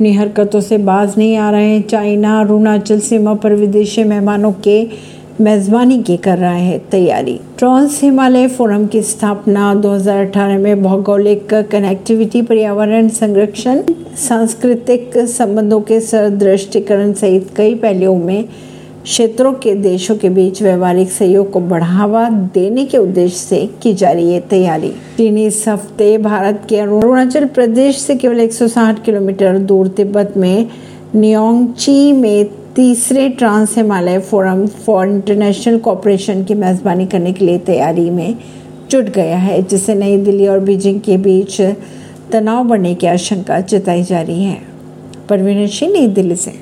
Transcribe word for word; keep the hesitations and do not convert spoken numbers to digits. अपनी हरकतों से बाज नहीं आ रहे हैं। चाइना अरुणाचल सीमा पर विदेशी मेहमानों के मेज़बानी की कर रहा है तैयारी। ट्रांस हिमालय फोरम की स्थापना दो हज़ार अठारह में भौगोलिक कनेक्टिविटी, पर्यावरण संरक्षण, सांस्कृतिक संबंधों के सदृष्टिकरण सहित कई पहलुओं में क्षेत्रों के देशों के बीच व्यावहारिक सहयोग को बढ़ावा देने के उद्देश्य से की जा रही है तैयारी। चीन इस हफ्ते भारत के अरुणाचल प्रदेश से केवल एक सौ साठ किलोमीटर दूर तिब्बत में न्योंगची में तीसरे trans Himalaya forum for international cooperation की मेजबानी करने के लिए तैयारी में जुट गया है, जिससे नई दिल्ली और बीजिंग के बीच तनाव बढ़ने की आशंका जताई जा रही है। परवीन अर्शी, नई दिल्ली से।